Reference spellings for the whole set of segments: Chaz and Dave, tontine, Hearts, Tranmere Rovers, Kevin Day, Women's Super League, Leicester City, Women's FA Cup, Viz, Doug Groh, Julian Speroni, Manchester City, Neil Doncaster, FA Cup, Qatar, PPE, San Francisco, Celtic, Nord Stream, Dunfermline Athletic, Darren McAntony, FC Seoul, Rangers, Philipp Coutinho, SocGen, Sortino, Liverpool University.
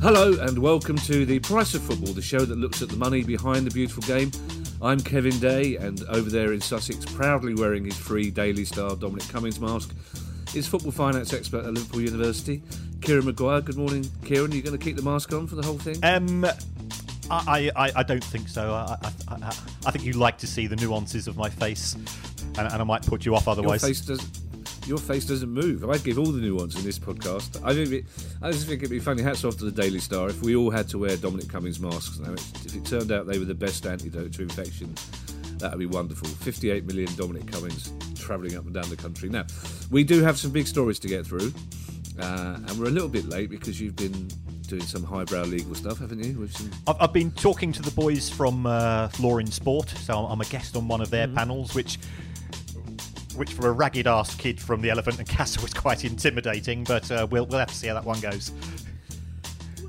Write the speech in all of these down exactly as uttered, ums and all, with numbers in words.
Hello and welcome to The Price of Football, the show that looks at the money behind the beautiful game. I'm Kevin Day, and over there in Sussex, proudly wearing his free Daily Star Dominic Cummings mask, is football finance expert at Liverpool University, Kieran Maguire. Good morning, Kieran. Are you going to keep the mask on for the whole thing? Um, I, I, I don't think so. I, I, I, I think you like to see the nuances of my face, and, and I might put you off otherwise. Your face doesn't... Your face doesn't move. I give all the nuance in this podcast. I, mean, I just think it'd be funny. Hats off to the Daily Star. If we all had to wear Dominic Cummings masks now, if it turned out they were the best antidote to infection, that would be wonderful. fifty-eight million Dominic Cummings travelling up and down the country. Now, we do have some big stories to get through. Uh, and we're a little bit late because you've been doing some highbrow legal stuff, haven't you? With some... I've, I've been talking to the boys from uh, Law in Sport. So I'm a guest on one of their mm-hmm. panels, which... which for a ragged-ass kid from the Elephant and Castle was quite intimidating, but uh, we'll we'll have to see how that one goes.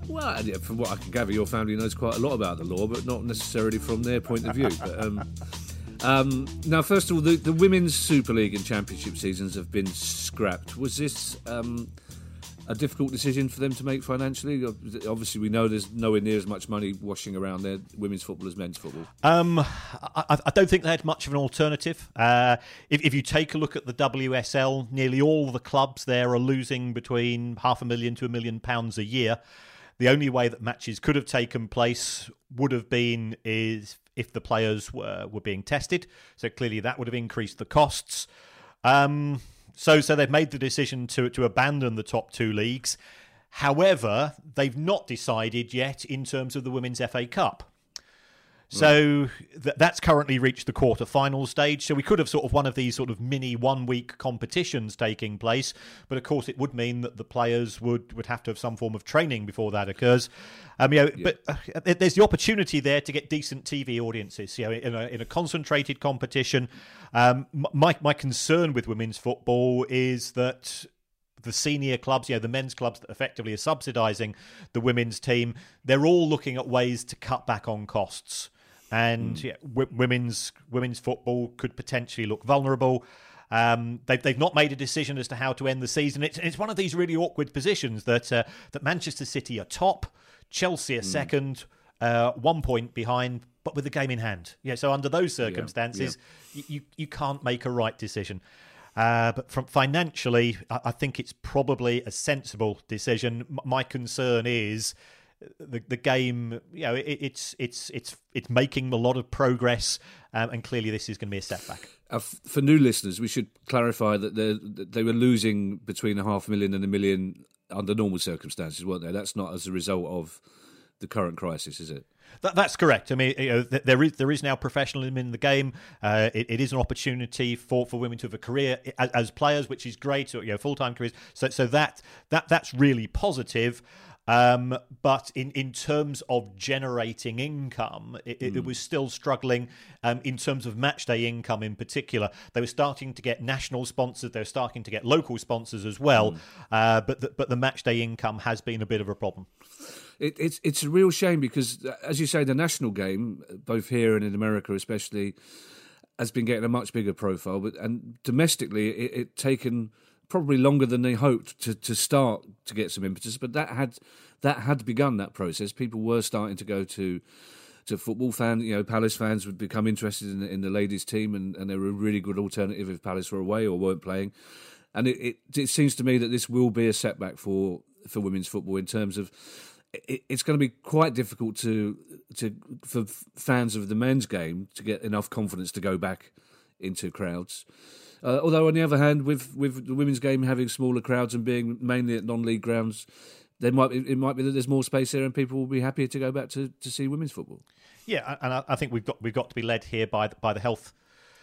Well, from what I can gather, your family knows quite a lot about the law, but not necessarily from their point of view. But um, um, now, first of all, the, the Women's Super League and Championship seasons have been scrapped. Was this um, a difficult decision for them to make financially? Obviously, we know there's nowhere near as much money washing around their women's football as men's football. Um, I, I don't think they had much of an alternative. Uh, if, if you take a look at the W S L, nearly all the clubs there are losing between half a million to a million pounds a year. The only way that matches could have taken place would have been is if the players were, were being tested. So clearly that would have increased the costs. Um... So so they've made the decision to, to abandon the top two leagues. However, they've not decided yet in terms of the Women's F A Cup. So right. th- that's currently reached the quarter-final stage. So we could have sort of one of these sort of mini one-week competitions taking place. But of course, it would mean that the players would, would have to have some form of training before that occurs. Um, you know, yeah. But uh, there's the opportunity there to get decent T V audiences. You know, in a, in a concentrated competition, um, my my concern with women's football is that the senior clubs, you know, the men's clubs that effectively are subsidising the women's team, they're all looking at ways to cut back on costs. And mm. yeah, w- women's women's football could potentially look vulnerable. Um, they've they've not made a decision as to how to end the season. It's it's one of these really awkward positions that uh, that Manchester City are top, Chelsea are mm. second, uh, one point behind, but with the game in hand. Yeah, so under those circumstances, yeah, yeah. You, you can't make a right decision. Uh, but from financially, I, I think it's probably a sensible decision. M- my concern is. The the game, you know, it, it's it's it's it's making a lot of progress, um, and clearly this is going to be a setback. Uh, for new listeners, we should clarify that they they were losing between a half million and a million under normal circumstances, weren't they? That's not as a result of the current crisis, is it? That, that's correct. I mean, you know, there is there is now professionalism in the game. Uh, it, it is an opportunity for, for women to have a career as, as players, which is great. Or, you know, full time careers. So so that that that's really positive. Um, but in, in terms of generating income, it, mm. it was still struggling um, in terms of matchday income in particular. They were starting to get national sponsors. They were starting to get local sponsors as well. Mm. Uh, but the, but the matchday income has been a bit of a problem. It, it's it's a real shame because, as you say, the national game, both here and in America especially, has been getting a much bigger profile. But and domestically, it, it taken... probably longer than they hoped to, to start to get some impetus, but that had that had begun that process. People were starting to go to to football fans. You know, Palace fans would become interested in, in the ladies' team, and, and they were a really good alternative if Palace were away or weren't playing. And it, it, it seems to me that this will be a setback for, for women's football in terms of it, it's going to be quite difficult to to for fans of the men's game to get enough confidence to go back into crowds. Uh, although, on the other hand, with with the women's game having smaller crowds and being mainly at non-league grounds, there might be, it might be that there's more space there and people will be happier to go back to, to see women's football. Yeah, and I think we've got we've got to be led here by the, by the health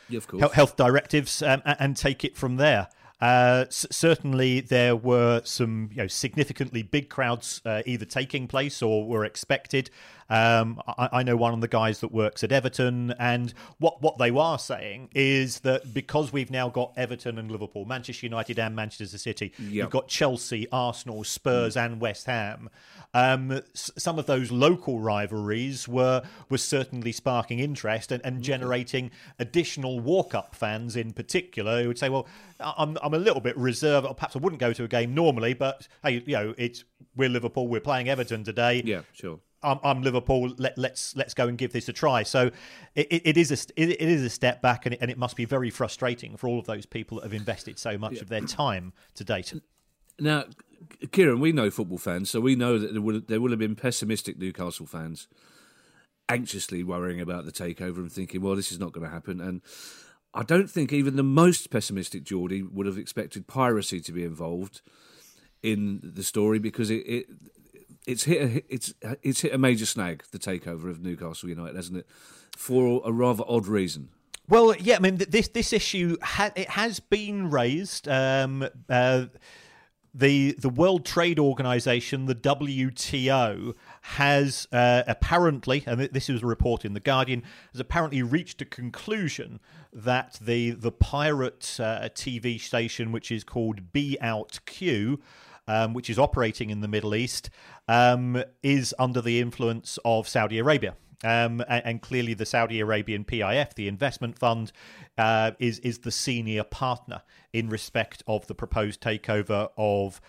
yeah, of course. health directives um, and take it from there. Uh, c- certainly, there were some you know, significantly big crowds uh, either taking place or were expected. Um, I, I know one of the guys that works at Everton, and what, what they are saying is that because we've now got Everton and Liverpool, Manchester United and Manchester City, yep. you've got Chelsea, Arsenal, Spurs and West Ham. Um, s- some of those local rivalries were, were certainly sparking interest and, and generating additional walk-up fans in particular who would say, well, I'm, I'm a little bit reserved, or perhaps I wouldn't go to a game normally, but hey, you know, it's we're Liverpool, we're playing Everton today. Yeah, sure. I'm, I'm Liverpool. Let, let's let's go and give this a try. So it, it is a it is a step back, and it, and it must be very frustrating for all of those people that have invested so much yeah. of their time to date. Now, Kieran, we know football fans, so we know that there will there will have been pessimistic Newcastle fans, anxiously worrying about the takeover and thinking, well, this is not going to happen. And I don't think even the most pessimistic Geordie would have expected piracy to be involved in the story, because it. it It's hit a, it's it's hit a major snag, the takeover of Newcastle United, hasn't it? For a rather odd reason. Well, yeah, I mean, this this issue ha- it has been raised. Um, uh, the the World Trade Organization, the W T O, has uh, apparently, and this was a report in The Guardian, has apparently reached a conclusion that the the pirate uh, T V station, which is called B Out Q. Um, which is operating in the Middle East, um, is under the influence of Saudi Arabia. Um, and, and clearly the Saudi Arabian P I F, the investment fund, uh, is is the senior partner in respect of the proposed takeover of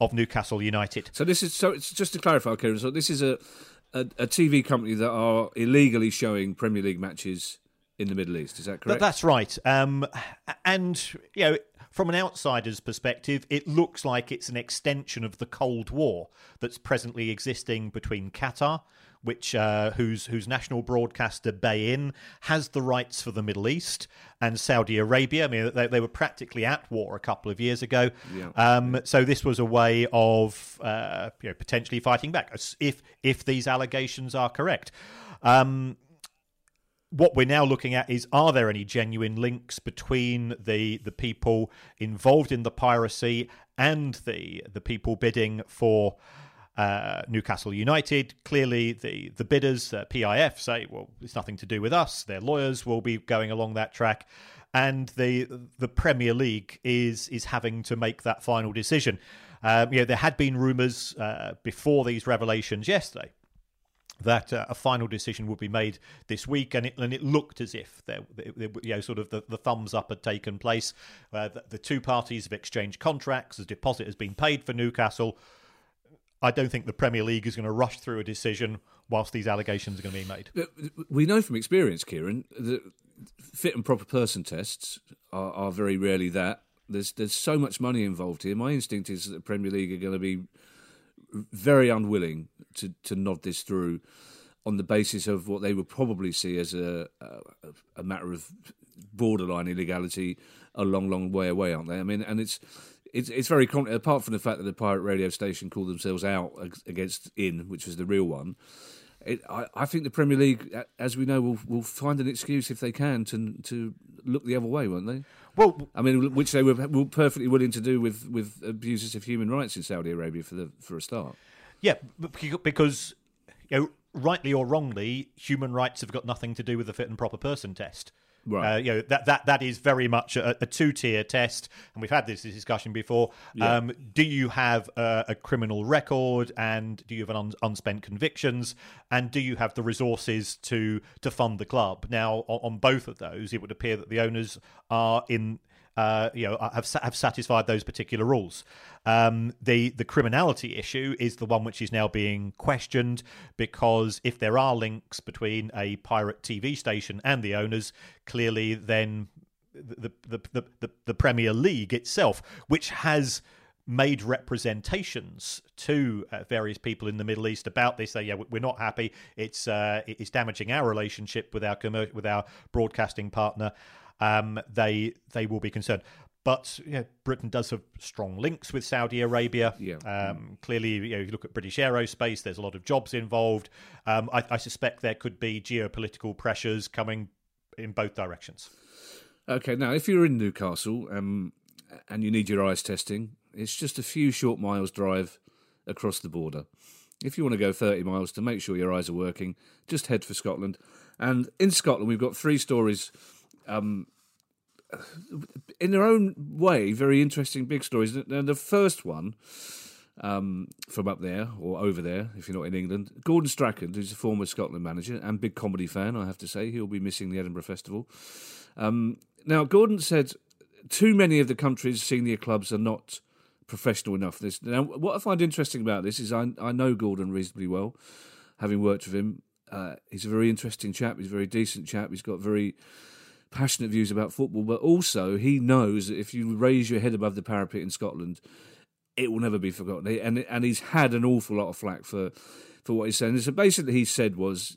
of Newcastle United. So this is so it's just to clarify, Kieran, so this is a, a, a T V company that are illegally showing Premier League matches in the Middle East. Is that correct? But that's right. Um, and, you know, from an outsider's perspective, it looks like it's an extension of the Cold War that's presently existing between Qatar, which uh, whose whose national broadcaster Bayern has the rights for the Middle East, and Saudi Arabia. I mean, they, they were practically at war a couple of years ago. Yeah. Um, so this was a way of uh, you know, potentially fighting back, if if these allegations are correct. Um, What we're now looking at is, are there any genuine links between the the people involved in the piracy and the the people bidding for uh, Newcastle United? Clearly, the, the bidders, uh, P I F, say, well, it's nothing to do with us. Their lawyers will be going along that track. And the the Premier League is is having to make that final decision. Um, you know, there had been rumours uh, before these revelations yesterday that uh, a final decision would be made this week, and it and it looked as if there, it, it, you know, sort of the, the thumbs up had taken place. Uh, the, the two parties have exchanged contracts. The deposit has been paid for Newcastle. I don't think the Premier League is going to rush through a decision whilst these allegations are going to be made. We know from experience, Kieran, that fit and proper person tests are, are very rarely that. There's there's so much money involved here. My instinct is that the Premier League are going to be very unwilling to, to nod this through on the basis of what they would probably see as a, a a matter of borderline illegality a long, long way away, aren't they? I mean, and it's it's it's very common, apart from the fact that the pirate radio station called themselves Out against In, which was the real one. It, I, I think the Premier League, as we know, will will find an excuse if they can to to look the other way, won't they? Well, I mean, which they were, were perfectly willing to do with, with abuses of human rights in Saudi Arabia for the for a start. Yeah, because, you know, rightly or wrongly, human rights have got nothing to do with the fit and proper person test. Right. Uh, you know, that, that, that is very much a, a two-tier test, and we've had this discussion before. Yeah. Um, do you have a, a criminal record, and do you have an un, unspent convictions, and do you have the resources to, to fund the club? Now, on, on both of those, it would appear that the owners are in... Uh, you know, have have satisfied those particular rules. Um, the the criminality issue is the one which is now being questioned, because if there are links between a pirate T V station and the owners, clearly then the the the, the, the Premier League itself, which has made representations to uh, various people in the Middle East about this. They, yeah, we're not happy. It's uh, it's damaging our relationship with our commer- with our broadcasting partner. Um, they they will be concerned. But you know, Britain does have strong links with Saudi Arabia. Yeah. Um, clearly, you know, if you look at British aerospace, there's a lot of jobs involved. Um, I, I suspect there could be geopolitical pressures coming in both directions. Okay, now, if you're in Newcastle um, and you need your eyes testing, it's just a few short miles drive across the border. if you want to go thirty miles to make sure your eyes are working, just head for Scotland. And in Scotland, we've got three stories, um, in their own way, very interesting big stories. And the first one, um, from up there, or over there, if you're not in England, Gordon Strachan, who's a former Scotland manager and big comedy fan, I have to say. He'll be missing the Edinburgh Festival. Um, now, Gordon said, too many of the country's senior clubs are not professional enough. This, now, what I find interesting about this is I, I know Gordon reasonably well, having worked with him. Uh, he's a very interesting chap. He's a very decent chap. He's got very passionate views about football, but also he knows that if you raise your head above the parapet in Scotland, it will never be forgotten. And and he's had an awful lot of flack for, for what he's saying. And so basically he said was,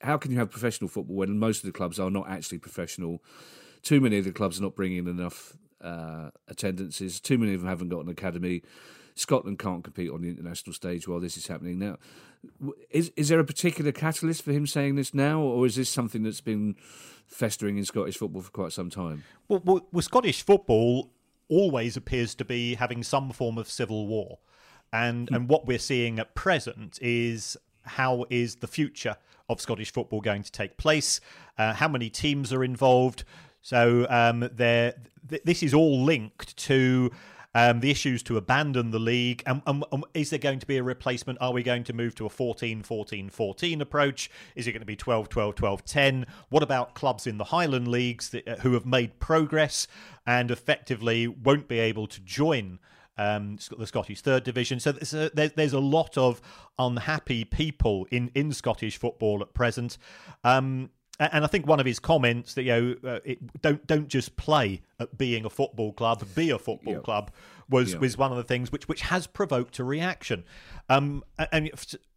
how can you have professional football when most of the clubs are not actually professional? Too many of the clubs are not bringing in enough uh, attendances. Too many of them haven't got an academy. Scotland can't compete on the international stage while this is happening now. Is is there a particular catalyst for him saying this now, or is this something that's been festering in Scottish football for quite some time? Well, well, well Scottish football always appears to be having some form of civil war. And, mm. and what we're seeing at present is how is the future of Scottish football going to take place? Uh, how many teams are involved? So um, there, th- this is all linked to... Um, the issues to abandon the league. Um, um, um, is there going to be a replacement? Are we going to move to a fourteen fourteen fourteen approach? Is it going to be twelve twelve twelve ten? What about clubs in the Highland Leagues that, uh, who have made progress and effectively won't be able to join um, the Scottish Third Division? So there's a, there's a lot of unhappy people in, in Scottish football at present. Um And I think one of his comments that, you know, uh, it, don't don't just play at being a football club, be a football yeah. club, was, yeah. was one of the things which, which has provoked a reaction. Um, and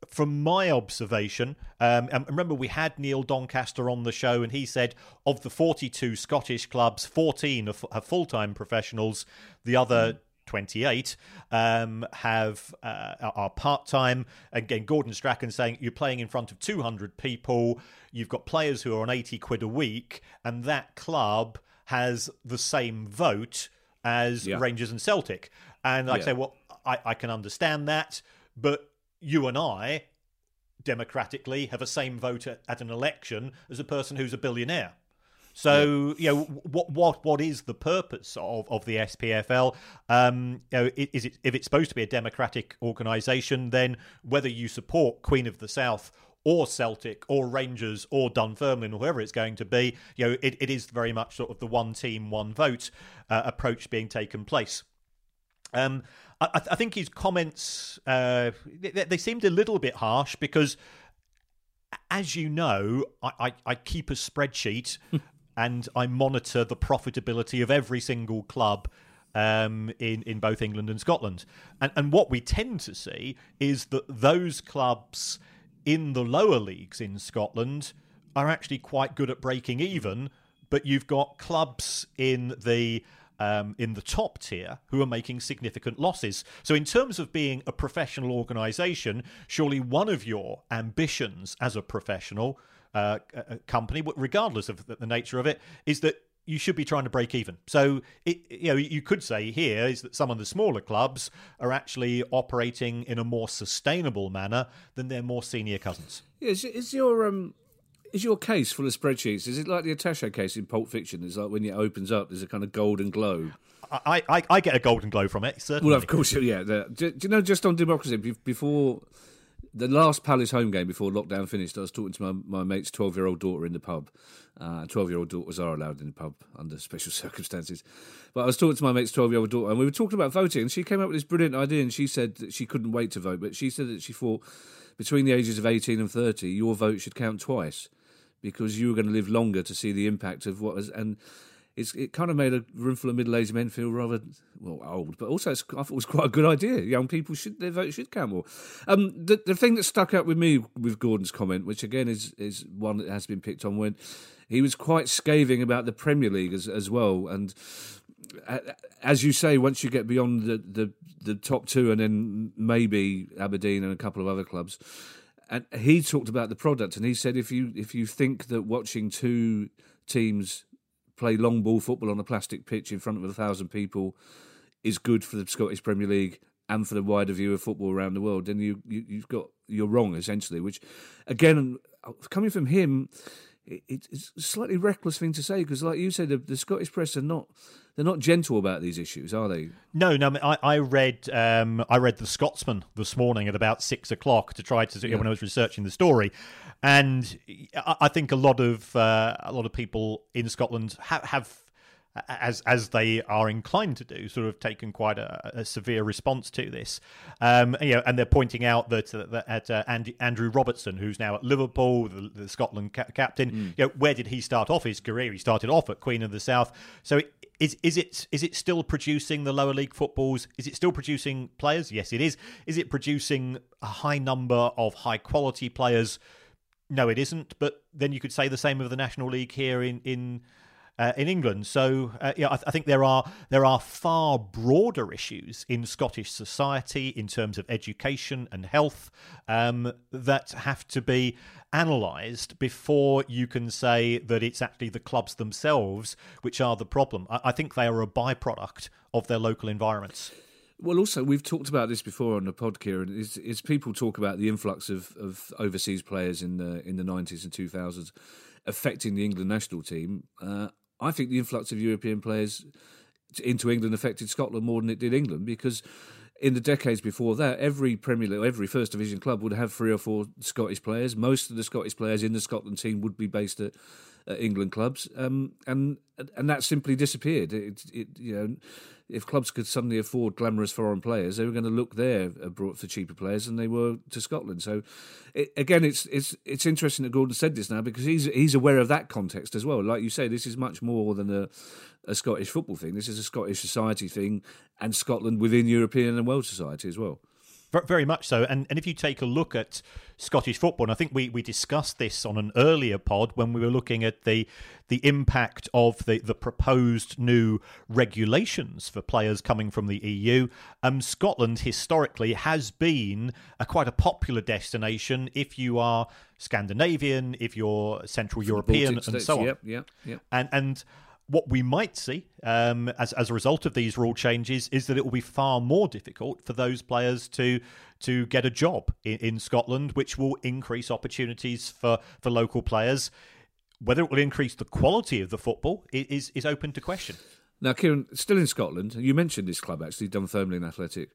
from my observation, um, and remember we had Neil Doncaster on the show, and he said of the forty-two Scottish clubs, fourteen are, are full-time professionals, the other mm. twenty-eight um, have uh, are part-time. Again, Gordon Strachan saying you're playing in front of two hundred people. You've got players who are on eighty quid a week, and that club has the same vote as yeah. Rangers and Celtic. And I yeah. say, well, I, I can understand that, but you and I, democratically, have a same vote at, at an election as a person who's a billionaire. So, you know, what what what is the purpose of, of the S P F L? Um, you know, is it, if it's supposed to be a democratic organisation, then whether you support Queen of the South or Celtic or Rangers or Dunfermline or whoever it's going to be, you know, it, it is very much sort of the one team, one vote uh, approach being taken place. Um, I, I think his comments, uh, they, they seemed a little bit harsh because, as you know, I, I, I keep a spreadsheet and I monitor the profitability of every single club um, in, in both England and Scotland. And, and what we tend to see is that those clubs in the lower leagues in Scotland are actually quite good at breaking even, but you've got clubs in the um, in the top tier who are making significant losses. So in terms of being a professional organisation, surely one of your ambitions as a professional Uh, a company, regardless of the nature of it, is that you should be trying to break even. So, it, you know, you could say here is that some of the smaller clubs are actually operating in a more sustainable manner than their more senior cousins. Yeah, is, is your um, is your case full of spreadsheets? Is it like the attaché case in Pulp Fiction? It's like when it opens up, there's a kind of golden glow. I, I, I get a golden glow from it, certainly. Well, of course, yeah. The, do you know, just on democracy, before... the last Palace home game before lockdown finished, I was talking to my, my mate's twelve-year-old daughter in the pub. Uh, twelve-year-old daughters are allowed in the pub under special circumstances. But I was talking to my mate's twelve-year-old daughter, and we were talking about voting, and she came up with this brilliant idea, and she said that she couldn't wait to vote, but she said that she thought between the ages of eighteen and thirty, your vote should count twice because you were going to live longer to see the impact of what was... and It's, it kind of made a roomful of middle-aged men feel rather, well, old, but also it's, I thought it was quite a good idea. Young people, should their vote should count more. Um, the, the thing that stuck out with me with Gordon's comment, which again is, is one that has been picked on, when he was quite scathing about the Premier League as, as well. And as you say, once you get beyond the, the, the top two and then maybe Aberdeen and a couple of other clubs, and he talked about the product, and he said if you if you think that watching two teams... play long ball football on a plastic pitch in front of a thousand people is good for the Scottish Premier League and for the wider view of football around the world, then you, you, you've got you're wrong, essentially, which, again, coming from him, it's a slightly reckless thing to say, because, like you said, the, the Scottish press are not they're not gentle about these issues, are they? No, no. I, I read um, I read The Scotsman this morning at about six o'clock to try to yeah. when I was researching the story, and I think a lot of uh, a lot of people in Scotland have. have as as they are inclined to do, sort of taken quite a, a severe response to this. Um, you know, and they're pointing out that, that at uh, Andy, Andrew Robertson, who's now at Liverpool, the, the Scotland ca- captain, mm. you know, where did he start off his career? He started off at Queen of the South. So it, is is it is it still producing the lower league footballs? Is it still producing players? Yes, it is. Is it producing a high number of high-quality players? No, it isn't. But then you could say the same of the National League here in in Uh, in England. So uh, yeah, I, th- I think there are there are far broader issues in Scottish society in terms of education and health um, that have to be analysed before you can say that it's actually the clubs themselves which are the problem. I, I think they are a byproduct of their local environments. Well, also, we've talked about this before on the pod, Kieran, is, is people talk about the influx of, of overseas players in the in the nineties and two thousands affecting the England national team. Uh, I think the influx of European players into England affected Scotland more than it did England, because in the decades before that, every Premier League, every First Division club would have three or four Scottish players. Most of the Scottish players in the Scotland team would be based at, at England clubs, um, and and that simply disappeared. It, it, you know, if clubs could suddenly afford glamorous foreign players, they were going to look there abroad for cheaper players than they were to Scotland. So, it, again, it's it's it's interesting that Gordon said this now, because he's he's aware of that context as well. Like you say, this is much more than a, a Scottish football thing. This is a Scottish society thing, and Scotland within European and world society as well. Very much so. And and if you take a look at Scottish football, and I think we, we discussed this on an earlier pod when we were looking at the the impact of the, the proposed new regulations for players coming from the E U. Um, Scotland historically has been a quite a popular destination if you are Scandinavian, if you're Central from European, and States, so on. Yep, yep, yep. And and what we might see um, as as a result of these rule changes is that it will be far more difficult for those players to to get a job in, in Scotland, which will increase opportunities for, for local players. Whether it will increase the quality of the football is is open to question. Now, Kieran, still in Scotland, you mentioned this club actually, Dunfermline Athletic.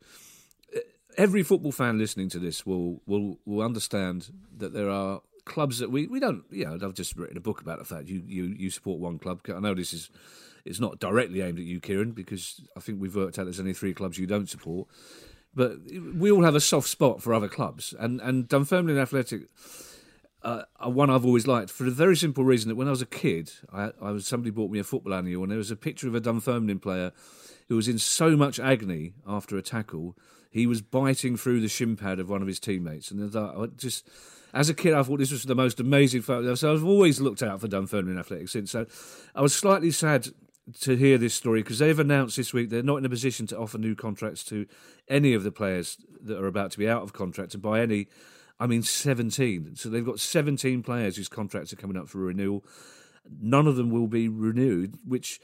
Every football fan listening to this will will will understand that there are clubs that we, we don't, you know, I've just written a book about the fact you, you, you support one club. I know this is, it's not directly aimed at you, Kieran, because I think we've worked out there's only three clubs you don't support. But we all have a soft spot for other clubs. And, and Dunfermline Athletic uh, are one I've always liked for the very simple reason that when I was a kid, I, I was, somebody bought me a football annual and there was a picture of a Dunfermline player who was in so much agony after a tackle, he was biting through the shin pad of one of his teammates. And I just... As a kid, I thought this was the most amazing photo. So I've always looked out for Dunfermline Athletic since. So I was slightly sad to hear this story because they've announced this week they're not in a position to offer new contracts to any of the players that are about to be out of contract. And by any, I mean seventeen. So they've got seventeen players whose contracts are coming up for renewal. None of them will be renewed, which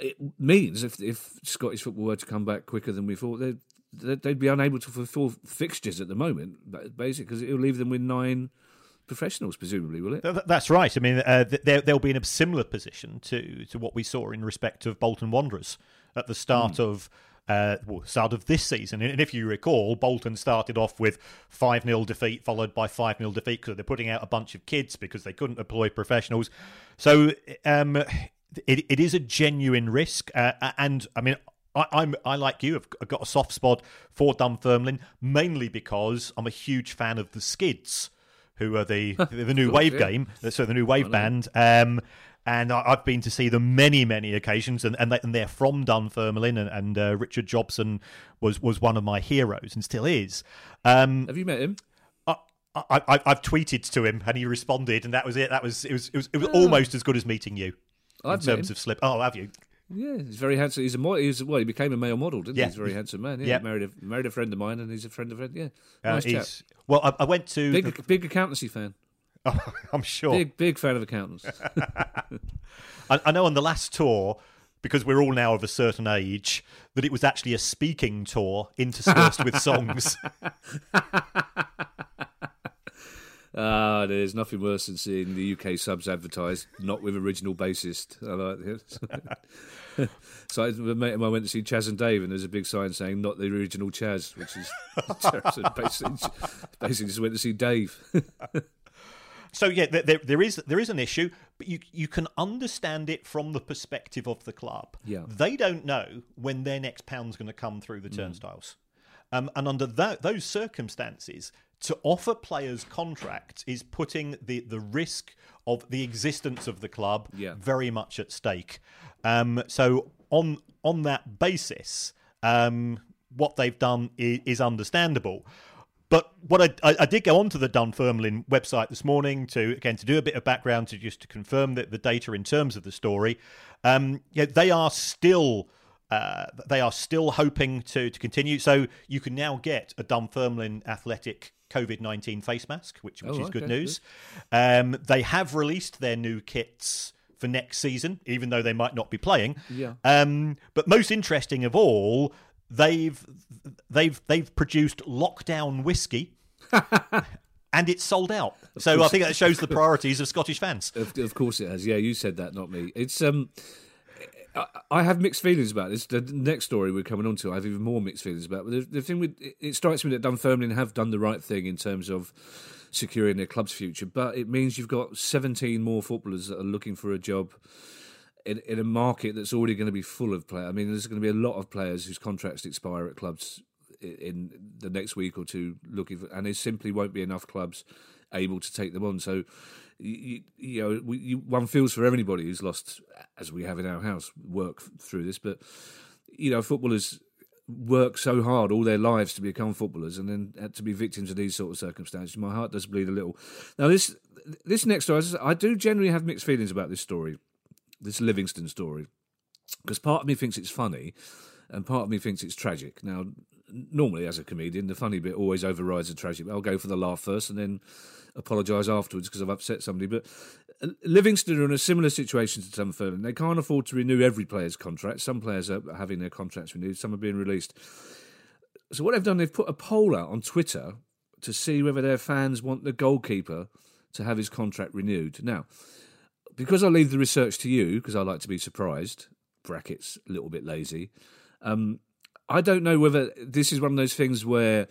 it means if, if Scottish football were to come back quicker than we thought, they'd they'd be unable to fulfil fixtures at the moment, basically, because it'll leave them with nine professionals, presumably, will it? That's right. I mean, uh, they'll be in a similar position to, to what we saw in respect of Bolton Wanderers at the start mm. of uh, well, start of this season. And if you recall, Bolton started off with five nil defeat, followed by five nil defeat, because they're putting out a bunch of kids because they couldn't employ professionals. So um, it, it is a genuine risk. Uh, and, I mean... I, I'm I like you have got a soft spot for Dunfermline mainly because I'm a huge fan of the Skids, who are the the new wave yeah. game, so the new wave oh, band. Um, and I, I've been to see them many many occasions, and and, they, and they're from Dunfermline, and, and uh, Richard Jobson was was one of my heroes and still is. Um, have you met him? I, I I've tweeted to him and he responded, and that was it. That was it was it was, it was oh. almost as good as meeting you I've in terms him. of slip. Oh, have you? Yeah, he's very handsome. He's a model. He's, well, he became a male model, didn't yeah. he? He's a very handsome man. Yeah, yeah. He married a married a friend of mine, and he's a friend of friend. Yeah, uh, nice chap. Well, I, I went to big the... big accountancy fan. Oh, I'm sure. Big big fan of accountants. I, I know on the last tour, because we're all now of a certain age, that it was actually a speaking tour interspersed with songs. Ah, uh, there's nothing worse than seeing the U K subs advertised, not with original bassist. I like it. So I mate of mine went to see Chaz and Dave, and there's a big sign saying "Not the original Chaz," which is so basically, basically just went to see Dave. So yeah, there, there is there is an issue, but you you can understand it from the perspective of the club. Yeah. They don't know when their next pound's going to come through the turnstiles, mm. um, and under that, those circumstances, to offer players contracts is putting the, the risk of the existence of the club yeah. very much at stake. Um, so on on that basis, um, what they've done is, is understandable. But what I, I, I did go onto the Dunfermline website this morning to again to do a bit of background to just to confirm that the data in terms of the story. Um, yeah, they are still. Uh, they are still hoping to, to continue. So you can now get a Dunfermline Athletic covid nineteen face mask, which, which oh, is okay. good news. Um, they have released their new kits for next season, even though they might not be playing. Yeah. Um, but most interesting of all, they've they've they've produced lockdown whiskey. And it's sold out. So I think that shows the priorities of Scottish fans. Of, of course it has. Yeah, you said that, not me. It's... um. I have mixed feelings about this. The next story we're coming on to, I have even more mixed feelings about. But the, the thing with it strikes me that Dunfermline have done the right thing in terms of securing their club's future, but it means you've got seventeen more footballers that are looking for a job in, in a market that's already going to be full of players. I mean, there's going to be a lot of players whose contracts expire at clubs in the next week or two looking for, and there simply won't be enough clubs able to take them on. So. You, you know, we, you, one feels for everybody who's lost, as we have in our house, work through this. But you know, footballers work so hard all their lives to become footballers, and then to be victims of these sort of circumstances. My heart does bleed a little. Now, this this next story, I do generally have mixed feelings about this story, this Livingston story, because part of me thinks it's funny, and part of me thinks it's tragic. Now, normally as a comedian, the funny bit always overrides the tragic. I'll go for the laugh first, and then apologise afterwards because I've upset somebody. But Livingston are in a similar situation to Dunfermline. They can't afford to renew every player's contract. Some players are having their contracts renewed, some are being released. So what they've done, they've put a poll out on Twitter to see whether their fans want the goalkeeper to have his contract renewed. Now, because I leave the research to you, because I like to be surprised, brackets, a little bit lazy, um, I don't know whether this is one of those things where...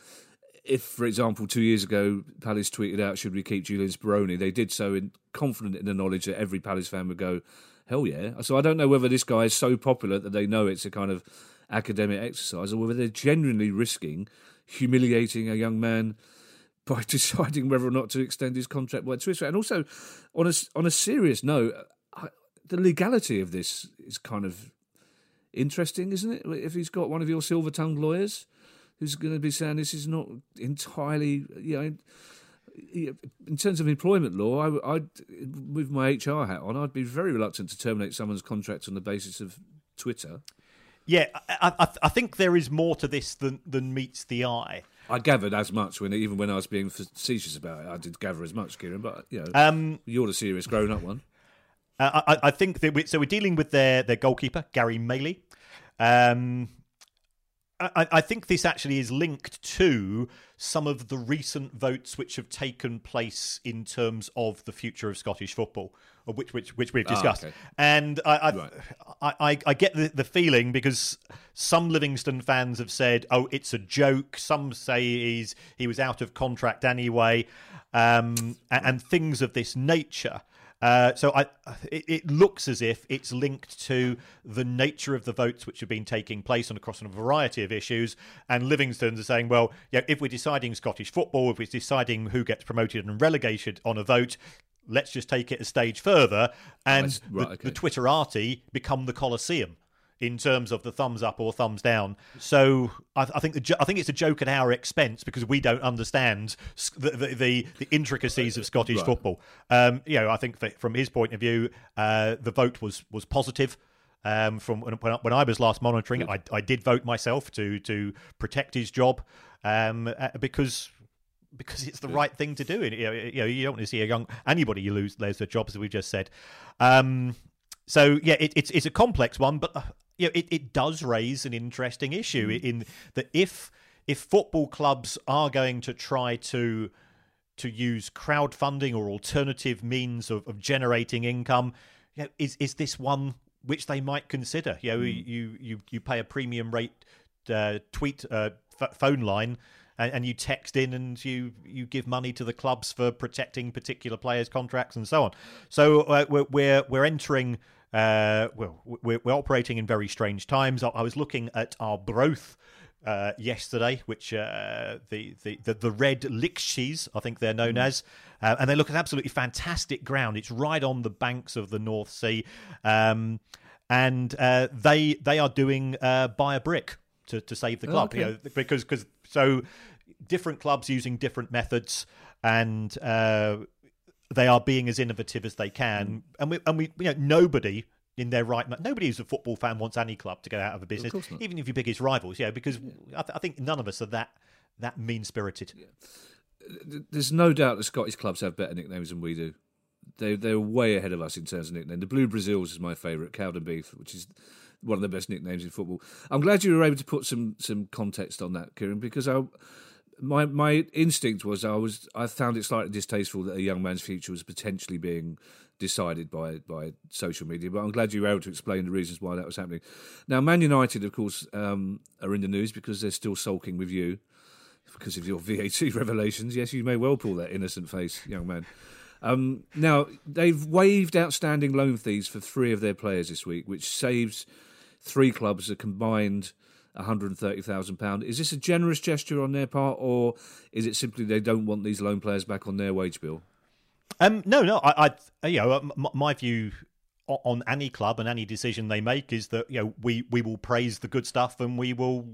If, for example, two years ago, Palace tweeted out, should we keep Julian Speroni? They did so in, confident in the knowledge that every Palace fan would go, hell yeah. So I don't know whether this guy is so popular that they know it's a kind of academic exercise or whether they're genuinely risking humiliating a young man by deciding whether or not to extend his contract by Twitter. And also, on a, on a serious note, I, the legality of this is kind of interesting, isn't it? If he's got one of your silver-tongued lawyers... who's going to be saying this is not entirely, you know, in terms of employment law, I, I'd, with my H R hat on, I'd be very reluctant to terminate someone's contract on the basis of Twitter. Yeah, I, I, I think there is more to this than, than meets the eye. I gathered as much, when even when I was being facetious about it, I did gather as much, Kieran, but, you know, um, you're the serious grown-up one. Uh, I, I think that, we, so we're dealing with their, their goalkeeper, Gary Maley. Um... I, I think this actually is linked to some of the recent votes which have taken place in terms of the future of Scottish football, which which, which we've discussed. Ah, okay. And I I, right. I, I, I get the, the feeling, because some Livingston fans have said, oh, it's a joke. Some say he's he was out of contract anyway, um, and, and things of this nature. Uh, so I, it, it looks as if it's linked to the nature of the votes which have been taking place and across a variety of issues. And Livingston's are saying, well, you know, if we're deciding Scottish football, if we're deciding who gets promoted and relegated on a vote, let's just take it a stage further. And right, the, okay. the Twitterati become the Colosseum in terms of the thumbs up or thumbs down. So I, I think the, I think it's a joke at our expense because we don't understand the the, the, the intricacies of Scottish right. football. Um, you know, I think that from his point of view, uh, the vote was was positive. Um, from when, when I was last monitoring it, I, I did vote myself to to protect his job um, because. Because it's the right thing to do. You know, you don't want to see a young anybody you lose lose their job, as we just said. Um, So, yeah, it, it's it's a complex one, but uh, you know, it, it does raise an interesting issue in that if if football clubs are going to try to to use crowdfunding or alternative means of, of generating income, you know, is is this one which they might consider? You know, mm. you, you you pay a premium rate uh, tweet uh, f- phone line, and, and you text in and you you give money to the clubs for protecting particular players' contracts and so on. So uh, we're, we're we're entering. Uh, well, we're, we're operating in very strange times. I, I was looking at our growth uh, yesterday, which uh, the, the, the, the Red Lixies, I think they're known mm. as, uh, and they look at absolutely fantastic ground. It's right on the banks of the North Sea, um, and uh, they they are doing uh, buy a brick to, to save the club, oh, okay. you know, because because so different clubs using different methods and. Uh, They are being as innovative as they can, and we and we you know nobody in their right nobody who's a football fan wants any club to go out of a business, of even if you pick his rivals, yeah. Because yeah. I, th- I think none of us are that that mean spirited. Yeah. There's no doubt the Scottish clubs have better nicknames than we do. They they're way ahead of us in terms of nickname. The Blue Brazils is my favourite, Cowdenbeath, which is one of the best nicknames in football. I'm glad you were able to put some some context on that, Kieran, because I. My my instinct was I was I found it slightly distasteful that a young man's future was potentially being decided by by social media. But I'm glad you were able to explain the reasons why that was happening. Now, Man United, of course, um, are in the news because they're still sulking with you because of your V A T revelations. Yes, you may well pull that innocent face, young man. Um, now, they've waived outstanding loan fees for three of their players this week, which saves three clubs a combined one hundred thirty thousand pounds. Is this a generous gesture on their part, or is it simply they don't want these loan players back on their wage bill? Um, no, no. I, I, you know, my view on any club and any decision they make is that you know we we will praise the good stuff and we will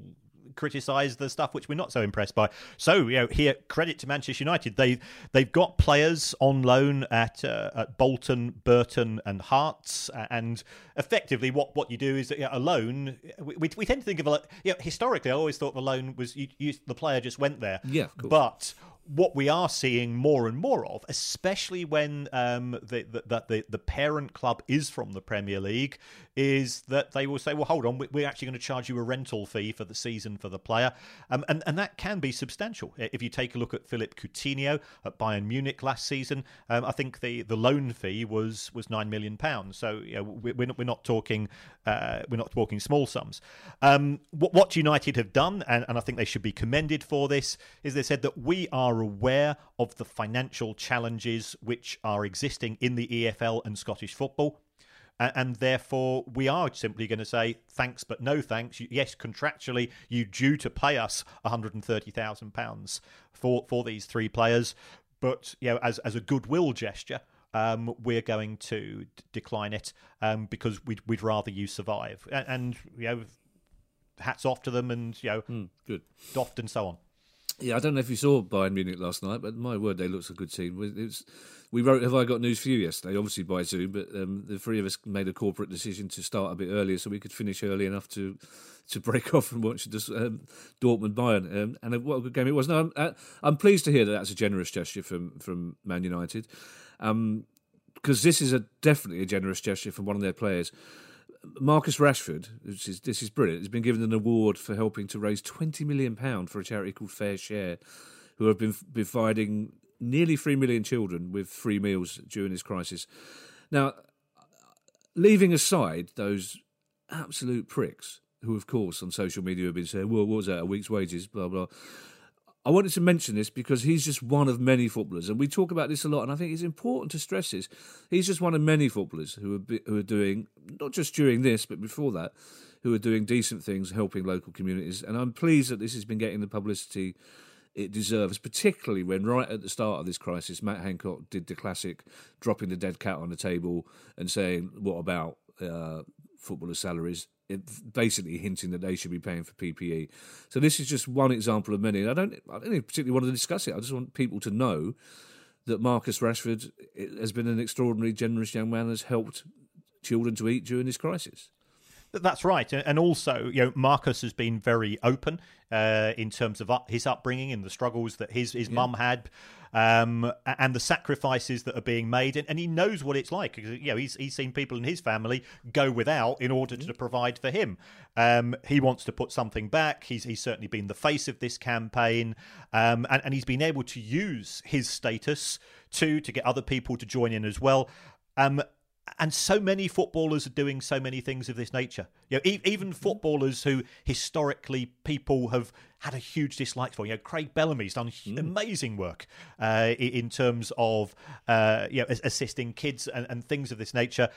criticise the stuff which we're not so impressed by. So you know, here credit to Manchester United. They they've got players on loan at uh, at Bolton, Burton, and Hearts. And effectively, what, what you do is that, you know, a loan. We, we we tend to think of a you know, historically. I always thought the loan was you, you, the player just went there. Yeah, of course. But what we are seeing more and more of, especially when um, the, the, the, the parent club is from the Premier League, is that they will say, well, hold on, we're actually going to charge you a rental fee for the season for the player. Um, and, and that can be substantial. If you take a look at Philipp Coutinho at Bayern Munich last season, um, I think the, the loan fee was, was nine million pounds. So you know, we're, not, we're, not talking, uh, we're not talking small sums. Um, what, what United have done, and, and I think they should be commended for this, is they said that we are aware of the financial challenges which are existing in the E F L and Scottish football, and therefore we are simply going to say thanks but no thanks. Yes, contractually you due to pay us one hundred thirty thousand pounds for for these three players, but you know, as as a goodwill gesture, Um, we're going to d- decline it um, because we'd we'd rather you survive. And, and you know, hats off to them, and you know, mm, good, doffed and so on. Yeah, I don't know if you saw Bayern Munich last night, but my word, they looked a good team. It was, we wrote "Have I Got News for You" yesterday, obviously by Zoom, but um, the three of us made a corporate decision to start a bit earlier so we could finish early enough to to break off and watch this, um, Dortmund-Bayern. Um, and what a good game it was. No, I'm, I'm pleased to hear that that's a generous gesture from, from Man United, because um, this is a, definitely a generous gesture from one of their players. Marcus Rashford, which is, this is brilliant, has been given an award for helping to raise twenty million pounds for a charity called Fair Share, who have been providing nearly three million children with free meals during this crisis. Now, leaving aside those absolute pricks who, of course, on social media have been saying, well, what was that, a week's wages, blah, blah. I wanted to mention this because he's just one of many footballers, and we talk about this a lot, and I think it's important to stress this. He's just one of many footballers who are, who are doing, not just during this, but before that, who are doing decent things, helping local communities. And I'm pleased that this has been getting the publicity it deserves, particularly when right at the start of this crisis, Matt Hancock did the classic dropping the dead cat on the table and saying, what about uh, footballers' salaries? It basically hinting that they should be paying for P P E. So this is just one example of many. And I don't, I don't particularly want to discuss it. I just want people to know that Marcus Rashford has been an extraordinarily generous young man, has helped children to eat during this crisis. That's right. And also, you know, Marcus has been very open uh, in terms of up, his upbringing and the struggles that his, his yeah. mum had. Um, and the sacrifices that are being made, and, and he knows what it's like. You know, he's he's seen people in his family go without in order to provide for him. Um, he wants to put something back. He's he's certainly been the face of this campaign, um, and and he's been able to use his status to to get other people to join in as well. Um, And so many footballers are doing so many things of this nature. You know, e- even footballers who historically people have had a huge dislike for. You know, Craig Bellamy's done mm. amazing work uh, in terms of uh, you know, assisting kids and, and things of this nature.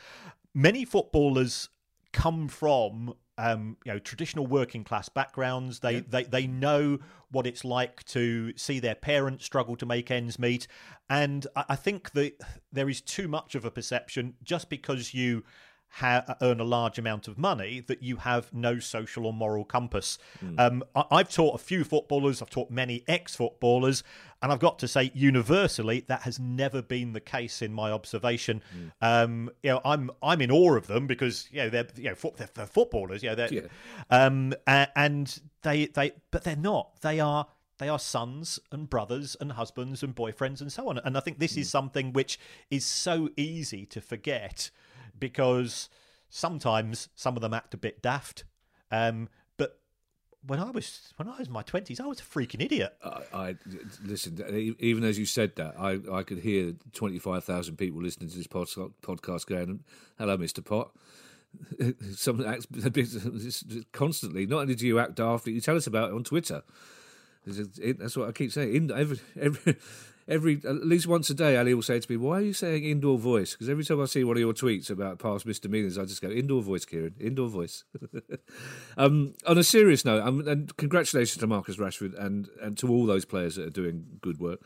Many footballers come from um, you know, traditional working class backgrounds. They, yeah. they they know what it's like to see their parents struggle to make ends meet, and I, I think that there is too much of a perception just because you ha- earn a large amount of money that you have no social or moral compass. Mm. Um, I, I've taught a few footballers. I've taught many ex-footballers. And I've got to say, universally, that has never been the case in my observation. Mm. Um, you know, I'm I'm in awe of them because you know they're you know fo- they're, they're footballers, you know, they're, yeah. um, and they they but they're not. They are they are sons and brothers and husbands and boyfriends and so on. And I think this mm. is something which is so easy to forget because sometimes some of them act a bit daft. Um, When I was when I was in my twenties, I was a freaking idiot. I, I listen. Even as you said that, I, I could hear twenty five thousand people listening to this pod, podcast going, "Hello, Mister Pot." Someone acts constantly. Not only do you act after, you tell us about it on Twitter. It, that's what I keep saying. In, every every every at least once a day, Ali will say to me, "Why are you saying indoor voice?" Because every time I see one of your tweets about past misdemeanors, I just go, "Indoor voice, Kieran. Indoor voice." um, on a serious note, um, and congratulations to Marcus Rashford and and to all those players that are doing good work.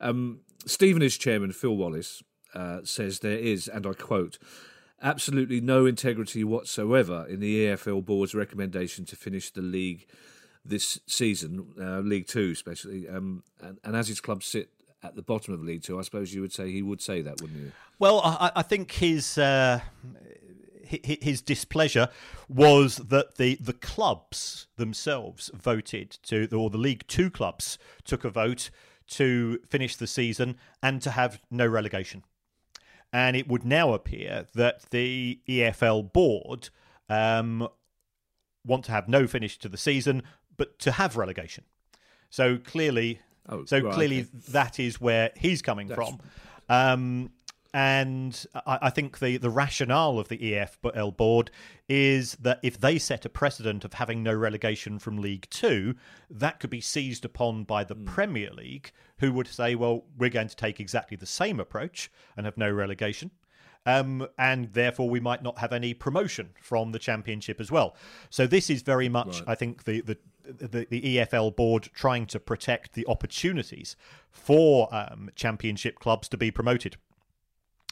Um, Stevenage chairman Phil Wallace uh, says there is, and I quote, "absolutely no integrity whatsoever in the E F L board's recommendation to finish the league this season, uh, League Two especially, um, and, and as his clubs sit at the bottom of League Two, I suppose you would say he would say that, wouldn't you?" Well, I, I think his uh, his displeasure was that the, the clubs themselves voted to, or the League Two clubs took a vote to finish the season and to have no relegation. And it would now appear that the E F L board um, want to have no finish to the season, but to have relegation. So clearly, oh, so right, clearly okay. that is where he's coming That's... from. Um, and I, I think the, the rationale of the E F L board is that if they set a precedent of having no relegation from League Two, that could be seized upon by the mm. Premier League, who would say, well, we're going to take exactly the same approach and have no relegation. Um, and therefore, we might not have any promotion from the Championship as well. So this is very much, right. I think, the, the the the E F L board trying to protect the opportunities for um, Championship clubs to be promoted.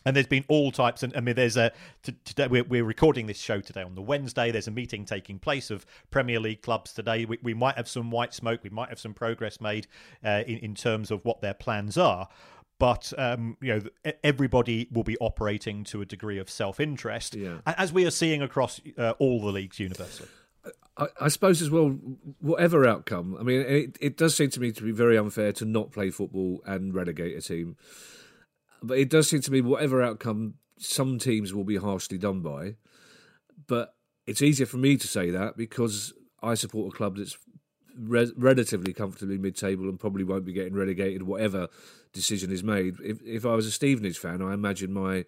And there's been all types, and I mean, there's a t- today we're, we're recording this show today on the Wednesday. There's a meeting taking place of Premier League clubs today. We, we might have some white smoke. We might have some progress made uh, in in terms of what their plans are. But, um, you know, everybody will be operating to a degree of self-interest, yeah. as we are seeing across uh, all the leagues universally. I, I suppose as well, whatever outcome, I mean, it, it does seem to me to be very unfair to not play football and relegate a team. But it does seem to me whatever outcome, some teams will be harshly done by. But it's easier for me to say that because I support a club that's Re- relatively comfortably mid-table and probably won't be getting relegated, whatever decision is made. If if I was a Stevenage fan, I imagine my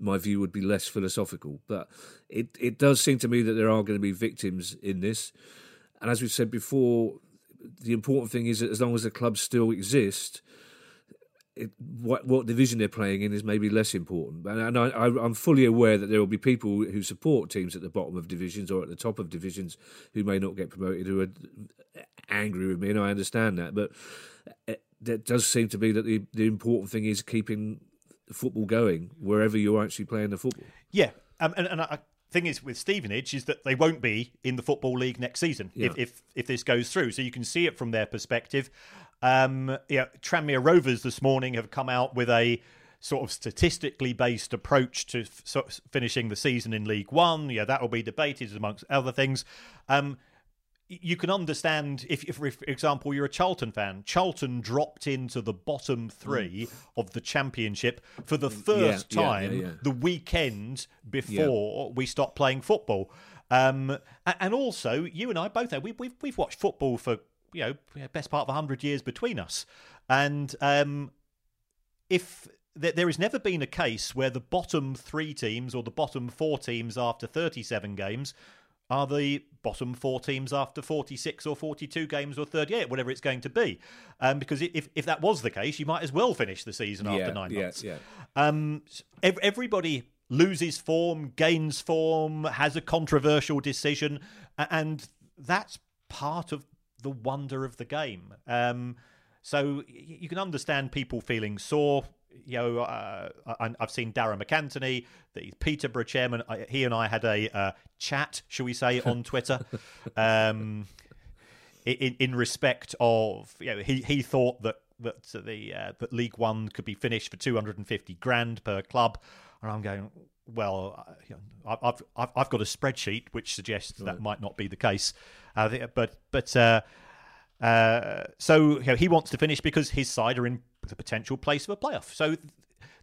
my view would be less philosophical. But it, it does seem to me that there are going to be victims in this. And as we've said before, the important thing is that as long as the clubs still exist, it, what what division they're playing in is maybe less important. And, and I, I, I'm fully aware that there will be people who support teams at the bottom of divisions or at the top of divisions who may not get promoted, who are angry with me, and I understand that, but that does seem to be that the, the important thing is keeping football going wherever you're actually playing the football. Yeah, um, and, and I thing is with Stevenage is that they won't be in the Football League next season yeah. if, if if this goes through, so you can see it from their perspective. Um, yeah, Tranmere Rovers this morning have come out with a sort of statistically based approach to f- sort of finishing the season in League One. Yeah, that will be debated amongst other things. Um, you can understand if, if, for example, you're a Charlton fan. Charlton dropped into the bottom three mm. of the championship for the first yeah, time yeah, yeah, yeah. the weekend before yeah. we stopped playing football. Um, and also, you and I both know we, we've we've watched football for, you know, best part of a hundred years between us, and um, if. There has never been a case where the bottom three teams or the bottom four teams after thirty-seven games are the bottom four teams after forty-six or forty-two games or thirty-eight, whatever it's going to be. Um, because if, if that was the case, you might as well finish the season yeah, after nine yeah, months. Yeah. Um, everybody loses form, gains form, has a controversial decision, and that's part of the wonder of the game. Um, so you can understand people feeling sore. You know, uh, I've seen Darren McAntony, the Peterborough chairman. He and I had a uh, chat, shall we say, on Twitter, um, in, in respect of, you know, he, he thought that that the uh, that League One could be finished for two hundred and fifty grand per club, and I'm going, well, I've I've, I've got a spreadsheet which suggests right. that might not be the case, uh, but but uh, uh, so you know, he wants to finish because his side are in the potential place for a playoff. So th-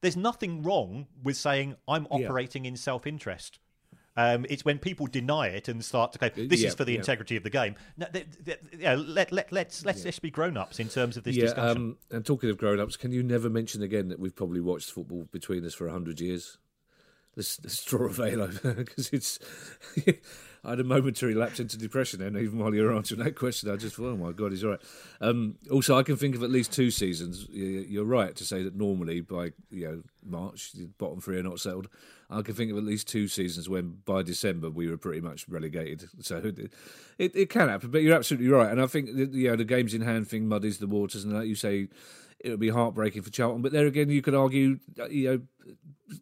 there's nothing wrong with saying I'm operating yeah. in self-interest. Um, it's when people deny it and start to go, this yeah, is for the yeah. integrity of the game. No, th- th- yeah, let, let, let's, let's, yeah. let's be grown-ups in terms of this yeah, discussion. Um, and talking of grown-ups, can you never mention again that we've probably watched football between us for one hundred years? Let's, let's draw a veil over because it's... I had a momentary lapse into depression then, even while you were answering that question. I just thought, oh my God, he's all right. Um, also, I can think of at least two seasons. You're right to say that normally by, you know, March, the bottom three are not settled. I can think of at least two seasons when by December we were pretty much relegated. So it, it, it can happen, but you're absolutely right. And I think, you know, the games in hand thing muddies the waters, and like you say, it would be heartbreaking for Charlton. But there again, you could argue, you know,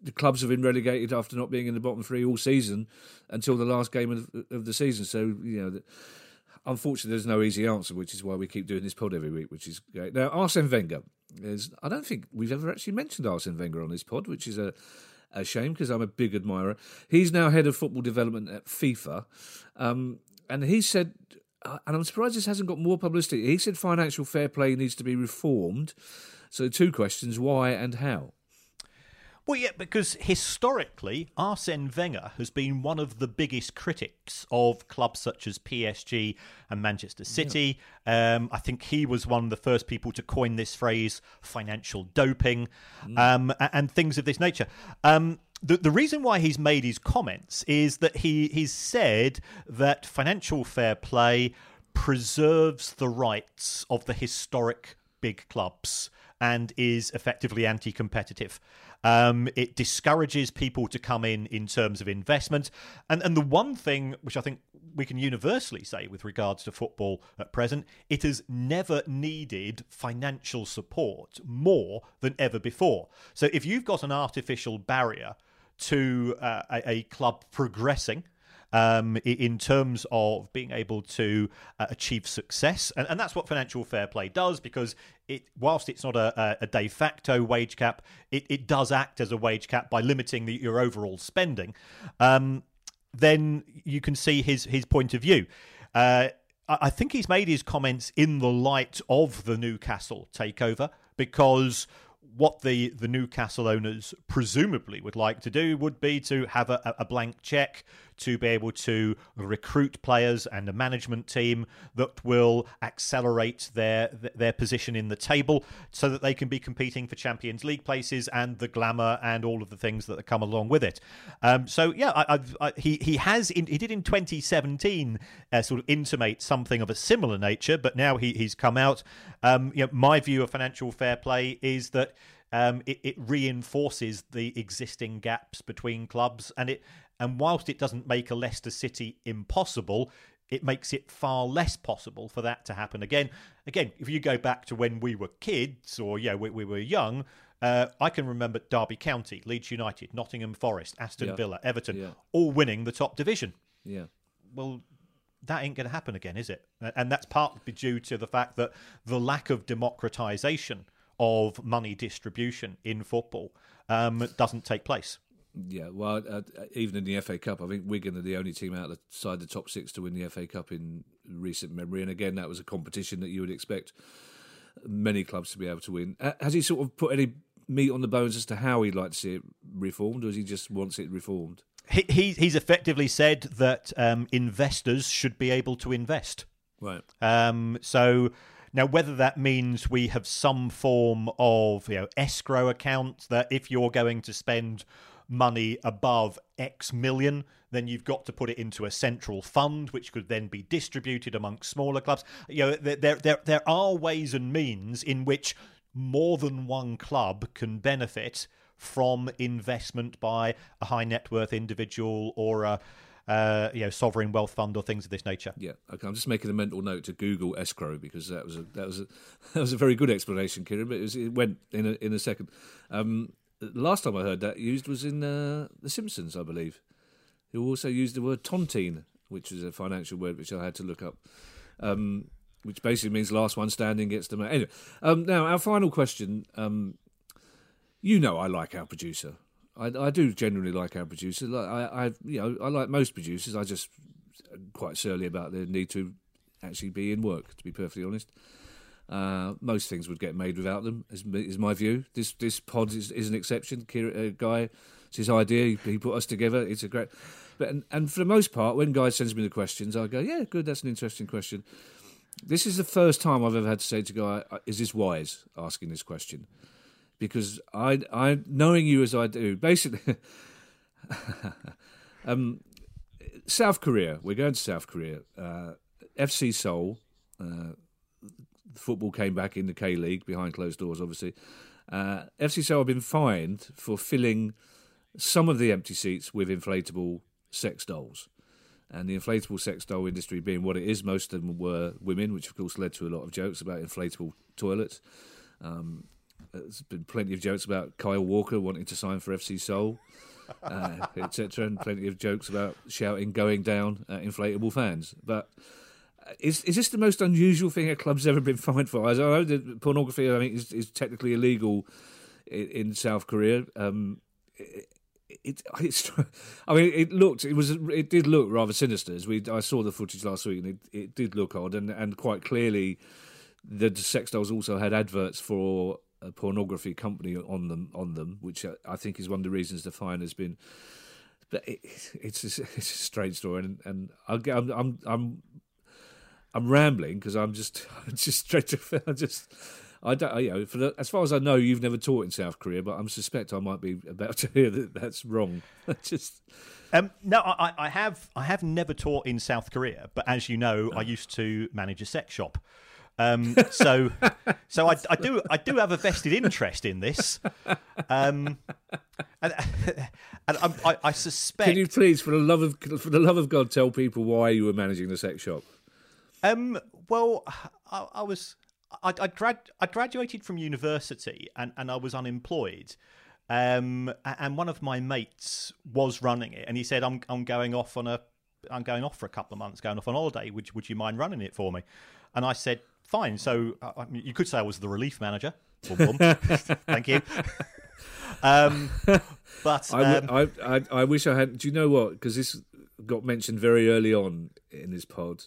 the clubs have been relegated after not being in the bottom three all season until the last game of, of the season. So, you know, the, unfortunately, there's no easy answer, which is why we keep doing this pod every week, which is great. Now, Arsene Wenger. Is, I don't think we've ever actually mentioned Arsene Wenger on this pod, which is a, a shame because I'm a big admirer. He's now head of football development at FIFA. Um, and he said... and I'm surprised this hasn't got more publicity. He said financial fair play needs to be reformed. So two questions, why and how? Well, yeah, because historically, Arsene Wenger has been one of the biggest critics of clubs such as P S G and Manchester City. Yeah. Um, I think he was one of the first people to coin this phrase, financial doping, mm. um, and things of this nature. Um The, the reason why he's made his comments is that he, he's said that financial fair play preserves the rights of the historic big clubs and is effectively anti-competitive. Um, it discourages people to come in in terms of investment. And, and the one thing which I think we can universally say with regards to football at present, it has never needed financial support more than ever before. So if you've got an artificial barrier to uh, a, a club progressing um, in terms of being able to uh, achieve success, and, and that's what financial fair play does, because it, whilst it's not a, a de facto wage cap, it, it does act as a wage cap by limiting the, your overall spending, um, then you can see his, his point of view. Uh, I think he's made his comments in the light of the Newcastle takeover, because what the, the Newcastle owners presumably would like to do would be to have a, a blank cheque to be able to recruit players and a management team that will accelerate their their position in the table so that they can be competing for Champions League places and the glamour and all of the things that come along with it. Um, so, yeah, I, I've, I, he he has in, he did in twenty seventeen uh, sort of intimate something of a similar nature, but now he, he's come out. Um, you know, my view of financial fair play is that um, it, it reinforces the existing gaps between clubs, and it. And whilst it doesn't make a Leicester City impossible, it makes it far less possible for that to happen again. Again, if you go back to when we were kids or yeah, we, we were young, uh, I can remember Derby County, Leeds United, Nottingham Forest, Aston yeah. Villa, Everton, yeah. all winning the top division. Yeah. Well, that ain't going to happen again, is it? And that's partly due to the fact that the lack of democratisation of money distribution in football um, doesn't take place. Yeah, well, uh, even in the F A Cup, I think Wigan are the only team out of the side the top six to win the F A Cup in recent memory. And again, that was a competition that you would expect many clubs to be able to win. Uh, has he sort of put any meat on the bones as to how he'd like to see it reformed, or does he just wants it reformed? He, he he's effectively said that um, investors should be able to invest. Right. Um, so... Now, whether that means we have some form of, you know, escrow account that if you're going to spend money above X million, then you've got to put it into a central fund, which could then be distributed amongst smaller clubs. You know, there there there are ways and means in which more than one club can benefit from investment by a high net worth individual or a Uh, you know, sovereign wealth fund or things of this nature. Yeah, okay. I'm just making a mental note to Google escrow because that was a that was a, that was a very good explanation, Kieran. But it, was, it went in a, in a second. Um, last time I heard that used was in uh, The Simpsons, I believe, who also used the word tontine, which is a financial word which I had to look up, um, which basically means last one standing gets the man. Anyway, um, now our final question. Um, you know, I like our producer. I, I do generally like our producers. Like I, I, you know, I like most producers. I just am quite surly about the need to actually be in work, to be perfectly honest. Uh, most things would get made without them, is, is my view. This this pod is, is an exception. Kieran, uh, Guy, it's his idea. He, he put us together. It's a great... But and, and for the most part, when Guy sends me the questions, I go, yeah, good, that's an interesting question. This is the first time I've ever had to say to Guy, is this wise, asking this question? Because I, I, knowing you as I do, basically, um, South Korea. We're going to South Korea. Uh, F C Seoul. Uh, football came back in the K League behind closed doors, obviously. Uh, F C Seoul have been fined for filling some of the empty seats with inflatable sex dolls, and the inflatable sex doll industry being what it is, most of them were women, which of course led to a lot of jokes about inflatable toilets. Um, There's been plenty of jokes about Kyle Walker wanting to sign for F C Seoul, uh, et cetera, and plenty of jokes about shouting going down at inflatable fans. But is is this the most unusual thing a club's ever been fined for? I know that pornography, I think, is, is technically illegal in, in South Korea. Um, it, it, it's, I mean, it looked it was it did look rather sinister. As we I saw the footage last week, and it, it did look odd, and, and quite clearly, the sex dolls also had adverts for a pornography company on them, on them, which I think is one of the reasons the fine has been. But it, it's, a, it's a strange story, and, and I'll get, I'm I'm I'm I'm rambling because I'm just I'm just straight to I just I don't you know for the, as far as I know, you've never taught in South Korea, but I suspect I might be about to hear that that's wrong. just um, no, I, I have I have never taught in South Korea, but as you know, no. I used to manage a sex shop. Um, so, so I, I do, I do have a vested interest in this, um, and, and I, I, I suspect. Can you please, for the love of, for the love of God, tell people why you were managing the sex shop? Um, well, I, I was, I, I grad, I graduated from university, and, and I was unemployed. Um, and one of my mates was running it, and he said, "I'm, I'm going off on a, I'm going off for a couple of months, going off on holiday. Would, would you mind running it for me?" And I said, fine. So I mean, you could say I was the relief manager. Boom, boom. Thank you. Um, but um, I, w- I, I, I wish I hadn't. Do you know what? Because this got mentioned very early on in this pod.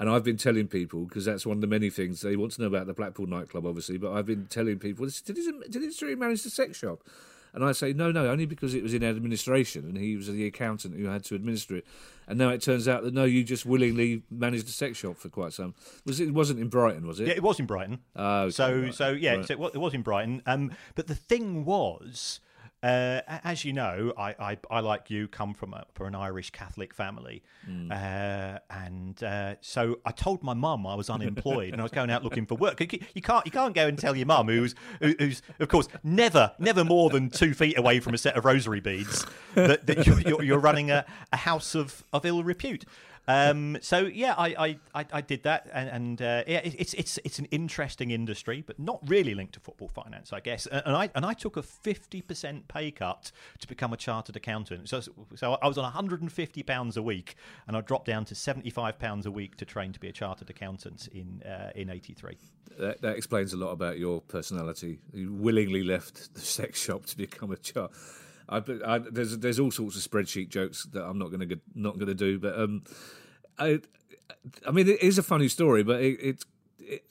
And I've been telling people, because that's one of the many things they want to know about the Blackpool nightclub, obviously. But I've been telling people, did he, did he really manage the sex shop? And I say, no, no, only because it was in administration and he was the accountant who had to administer it. And now it turns out that, no, you just willingly managed a sex shop for quite some... Was it, it wasn't in Brighton, was it? Yeah, it was in Brighton. Oh, okay, so, right, so yeah, right. so it was in Brighton. Um, but the thing was, uh, as you know, I, I, I, like you, come from, a, from an Irish Catholic family. Mm. Uh, and uh, so I told my mum I was unemployed and I was going out looking for work. You can't, you can't go and tell your mum, who's, who's, of course, never never more than two feet away from a set of rosary beads, that, that you're, you're, you're running a, a house of, of ill repute. Um, so yeah, I I, I did that, and, and uh, yeah, it's it's it's an interesting industry, but not really linked to football finance, I guess. And I and I took a fifty percent pay cut to become a chartered accountant. So so I was on one hundred and fifty pounds a week, and I dropped down to seventy five pounds a week to train to be a chartered accountant in uh, in eighty three. That, that explains a lot about your personality. You willingly left the sex shop to become a chart. I, I, there's there's all sorts of spreadsheet jokes that I'm not going to not going to do, but um, I I mean it is a funny story, but it, it, it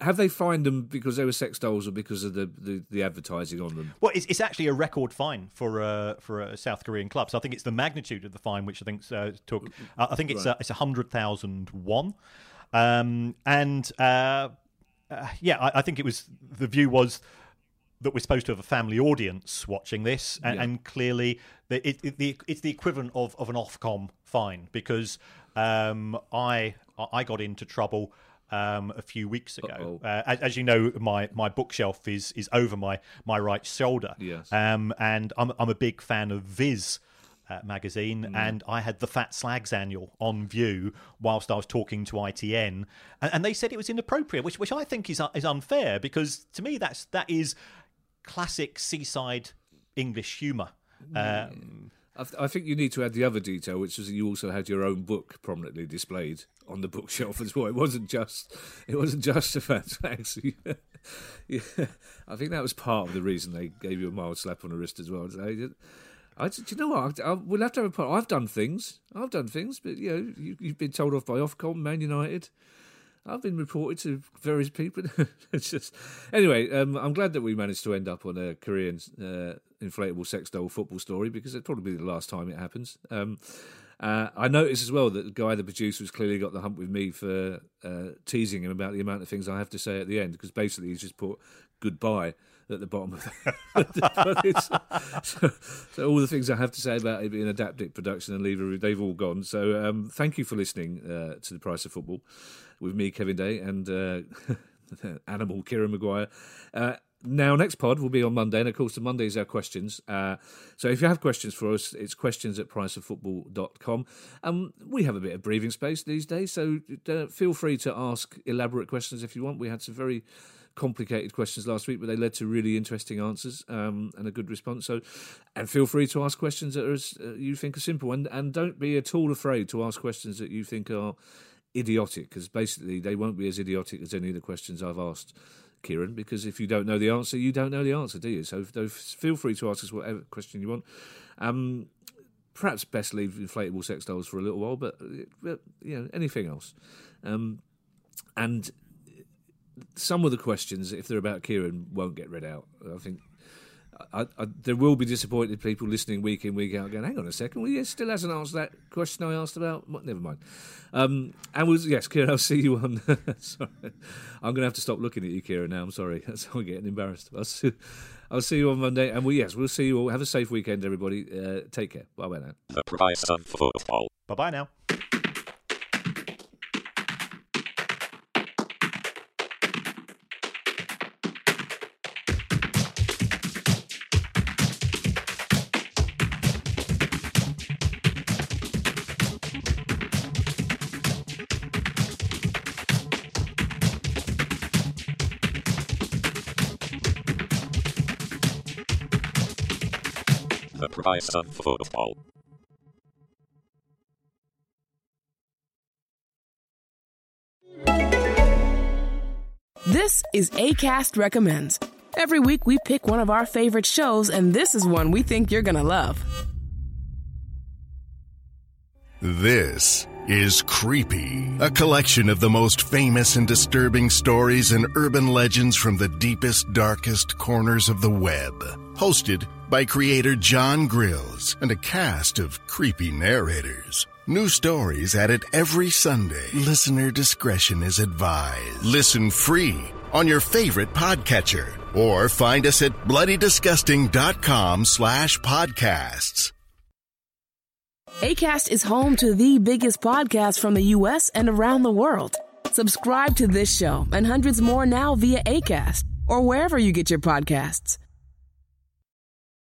have they fined them because they were sex dolls or because of the, the, the advertising on them? Well, it's, it's actually a record fine for a for a South Korean club. So I think it's the magnitude of the fine, which I think uh, took uh, I think it's right. uh, it's a hundred thousand won, um, and uh, uh, yeah, I, I think it was the view was. That we're supposed to have a family audience watching this, and, yeah. and clearly the, it, it, the, it's the equivalent of, of an Ofcom fine because um, I I got into trouble um, a few weeks ago. Uh, as, as you know, my, my bookshelf is is over my, my right shoulder, yes. um, and I'm I'm a big fan of Viz. Uh, magazine mm. and I had the Fat Slags annual on view whilst I was talking to I T N, and, and they said it was inappropriate, which which I think is is unfair because to me that's that is classic seaside English humour. Um, I, th- I think you need to add the other detail, which is that you also had your own book prominently displayed on the bookshelf as well. It wasn't just it wasn't just a Fat Slags. yeah. I think that was part of the reason they gave you a mild slap on the wrist as well. I, do you know what? I, I, we'll have to have a part. I've done things. I've done things, but you know, you, you've been told off by Ofcom, Man United. I've been reported to various people. It's just anyway. Um, I'm glad that we managed to end up on a Korean uh, inflatable sex doll football story because it'd probably be the last time it happens. Um, uh, I noticed as well that the guy, the producer, has clearly got the hump with me for uh, teasing him about the amount of things I have to say at the end because basically he's just put goodbye at the bottom of that. so, so all the things I have to say about it being adapted production and leader, they've all gone. So um, thank you for listening uh, to The Price of Football with me, Kevin Day, and uh, animal Kieran Maguire. Uh, now, next pod will be on Monday, and of course, the Mondays are questions. Uh, so if you have questions for us, it's questions at price of football dot com. Um, we have a bit of breathing space these days, so uh, feel free to ask elaborate questions if you want. We had some very complicated questions last week, but they led to really interesting answers um, and a good response. So, and feel free to ask questions that are, uh, you think are simple, and, and don't be at all afraid to ask questions that you think are idiotic, because basically they won't be as idiotic as any of the questions I've asked, Kieran, because if you don't know the answer, you don't know the answer, do you? So feel free to ask us whatever question you want. Um, perhaps best leave inflatable sex dolls for a little while, but, but you know, anything else. Um, and some of the questions, if they're about Kieran, won't get read out. I think I, I, there will be disappointed people listening week in, week out going, hang on a second, well, yeah, still hasn't answered that question I asked about. Well, never mind. Um, and we'll, yes, Kieran, I'll see you on... sorry. I'm going to have to stop looking at you, Kieran, now. I'm sorry. That's I'm getting embarrassed. I'll see, I'll see you on Monday. And, we, yes, we'll see you all. Have a safe weekend, everybody. Uh, take care. Bye-bye now. The Price of Football. Bye-bye now. Price of Football. This is Acast Recommends. Every week we pick one of our favorite shows, and this is one we think you're gonna love. This is Creepy, a collection of the most famous and disturbing stories and urban legends from the deepest, darkest corners of the web. Hosted by creator John Grills and a cast of creepy narrators. New stories added every Sunday. Listener discretion is advised. Listen free on your favorite podcatcher or find us at bloody disgusting dot com slash podcasts. Acast is home to the biggest podcasts from the U S and around the world. Subscribe to this show and hundreds more now via Acast or wherever you get your podcasts.